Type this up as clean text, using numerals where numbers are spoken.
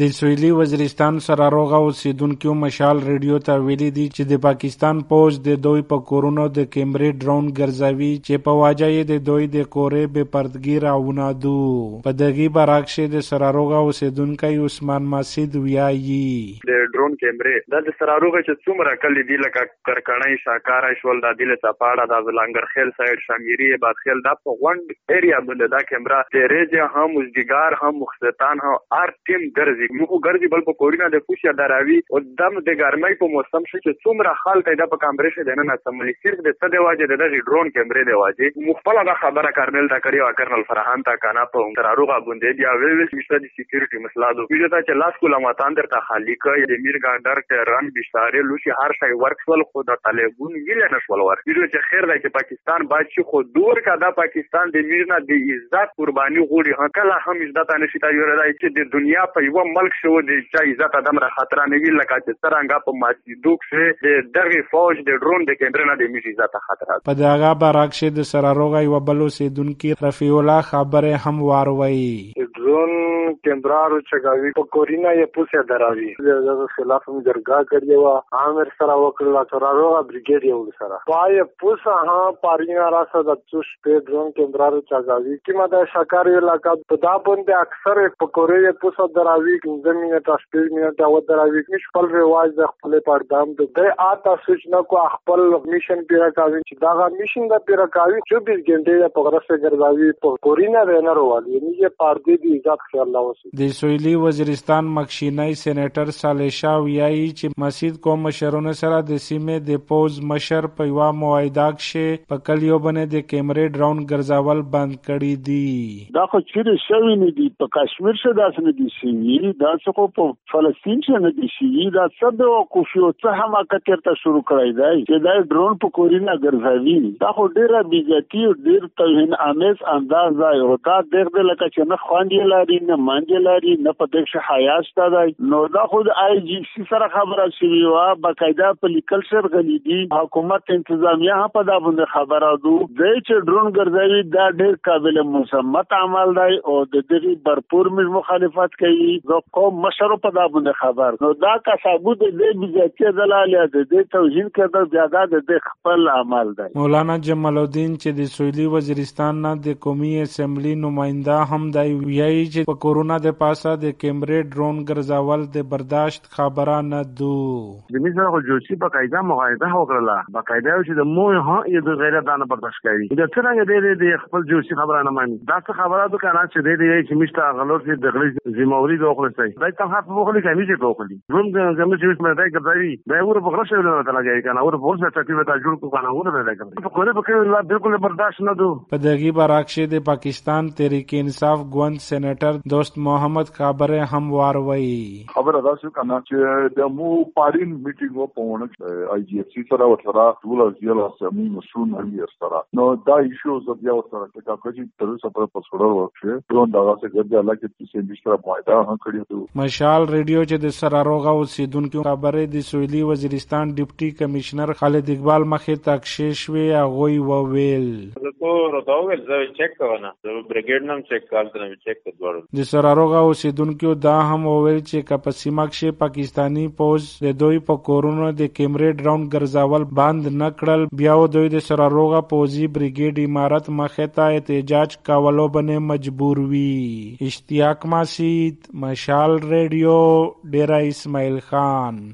د سوهېلي وزیرستان سره روغه اوسېدونکو مشال ریډیو ته ویلي دي چې د پاکستان پوځ د دوی په کورونو د کیمرې ډرون ګرځوي چې په واجه یې د دوی د کورې بې پردګي راونادو. په دغې برعکس د سره روغه اوسېدونکی اشتیاق مسید وایي د ډرون کیمرې دا د سره روغه چې څومره کلي دي لکه کرکنۍ، شاکاره، شول، د دله چپاړه، د لنګرخیل سایډ، شمیري، بادخیل، دا په غونډ ایریا باندې دا کیمرا تیریزه هم وزدګار هم مختتان هم هر ټیم ګرځي موږ ګرځي بل په کورینا د پوښیا دراوی او دم د ګرمۍ په موسم شو چې څومره خلک د په کمرې شه دنه سملی صرف د صد واجه د ډرون کیمرې دی واجه مخفله د خبره کارنل دا کړی او کرنل فرحان تا کانا په ترارو غوندې بیا ویل چې د سکیورټي مسله ده چې دا چې لاس کوله ماتان درته خالق د میر ګاندر تهران بشاره لوشي هر شی ورکول خو د طالبون ویل نشول ورته چې خیر دی چې پاکستان باید چې خو دور کا دا پاکستان د میر نه د عزت قرباني غوړي هکله هم عزت نشي تا یو راځي چې د دنیا په یو ملک شو د چا عزت دمره خطر نه وی لکه چې څنګه په ماتیدوک شه د دغه فوج د ډرون د کیمرې نه د میږي عزت خطر. په دغه برعکس د سره روغه یو بل اوسیدونکي رفیع الله خبره هم واروي ډرون کیمرا رو چګاوی په کورینا یې پوسه دراوي دغه خلاف هم درګه کړی و عامر سره وکړه سره روغه بریګیډ یو سره پای پوسه ها پارینا را سره د شپې ډرون کیمرا رو چګاوی چې ماده شکار علاقہ دا باندې اکثر په کورینا پوسه دراوي زمینه منټه و دراوي خپل رواج د خپل پردام د آتا سوچنا کو خپل میشن پیرا کاوی چې دا میشن د پیرا کاوی 24 غنټه په غرسه ګرځاوي په کورینا رینر والی یې پردې دی عزت خیال اوسه. د سوهېلي وزیرستان مکشینای سېنیټر صالح شاه وایي چې مسید قوم مشرونه سره د سیمې د پوز مشر په یو موعده کې په کلیو باندې د کیمرې ډرون ګرځاول بند کړی دی. دا خو چیرې شوی نه دی په کشمیر څه داس نه دی سیمې دا څه په فلسطین څه نه دي شي دا څه د وقفو څه حماقترته شروع کړی دی چې دا ډرون په کورینا ګرځوي دا خو ډېره بیزتي او ډېر توهین آمیز انداز دی او دا ډېر لکه چې نه خوند یې لري نه ماند یې لري نه په دې کې حیا شته دی. نو دا خو د آی جی سي سره خبره شوې وه باقاعده په لیکل شرغلي دي حکومت انتظامیه هم په دا باندې خبره دو دی چې ډرون ګرځوي دا ډېر قابل مذمت عمل دی او د دې برپور موږ مخالفت کوي قوم مشرو په دا باندې خبر. نو دا که ثبوت دې بزیاتې دلاله دې توهین کړه زیاده دې خپل عمل دی. مولانا جمال الدین چې د سوهېلي وزیرستان نه د قومي اسمبلی نماینده هم دی ویایي چې په کورونا د پاسه د کیمرې ډرون ګرځاول د برداشت خبره نه دو د میزان خو جوشي په قاعده مقاعده وکړله باقاعده چې د مو ها یې د غیرت دانه برداشت کوي د څنګه دې دې خپل جوشي خبره نه مانی دا څه خبره ده کنه چې دې چې مشته غلور دې د غلې زموري دوه دای ته حرف وکړي کمی چې وکړي زم زم چې مې دای ګرځي دا یو په غرشه ولا ته لګي کنه اور په څه تکي وتا جوړ کو کنه اور نه لګي په کوره په کې بالکل برداشت نه دو. په دغه برعکس د پاکستان تحریک انصاف ګوند سېنیټر دوست محمد خبره هم واروي خبره دا شو کنه چې د مو پارین میټینګ و پونه آی جی اف سی سره وتره ټول ځل سمي مسون هي سره نو دا ایشو زبیا سره چې کاږي تر څو په څوره ورکړي ټول دا څه ګرځي الله کې چې مشره پایدا هم کړی. مشال ریډیو چې د سره روغه اوسیدونکو خبرې د سوهېلي وزیرستان ډپټي کمشنر خالد اقبال مخې ته کشش شوې هغوی وویل د سره روغه اوسیدونکو دا هم وویل چې که په سیمه کښې پاکستاني پوځ د دوی په کورونو د کیمرې ډرون ګرځاول بند نه کړل بیا و دوی د سره روغه پوځي بریګیډ عمارت مخې ته احتجاج کولو باندې مجبور وي. اشتیاق مسید، مشال ریڈیو، ڈیرہ اسماعیل خان.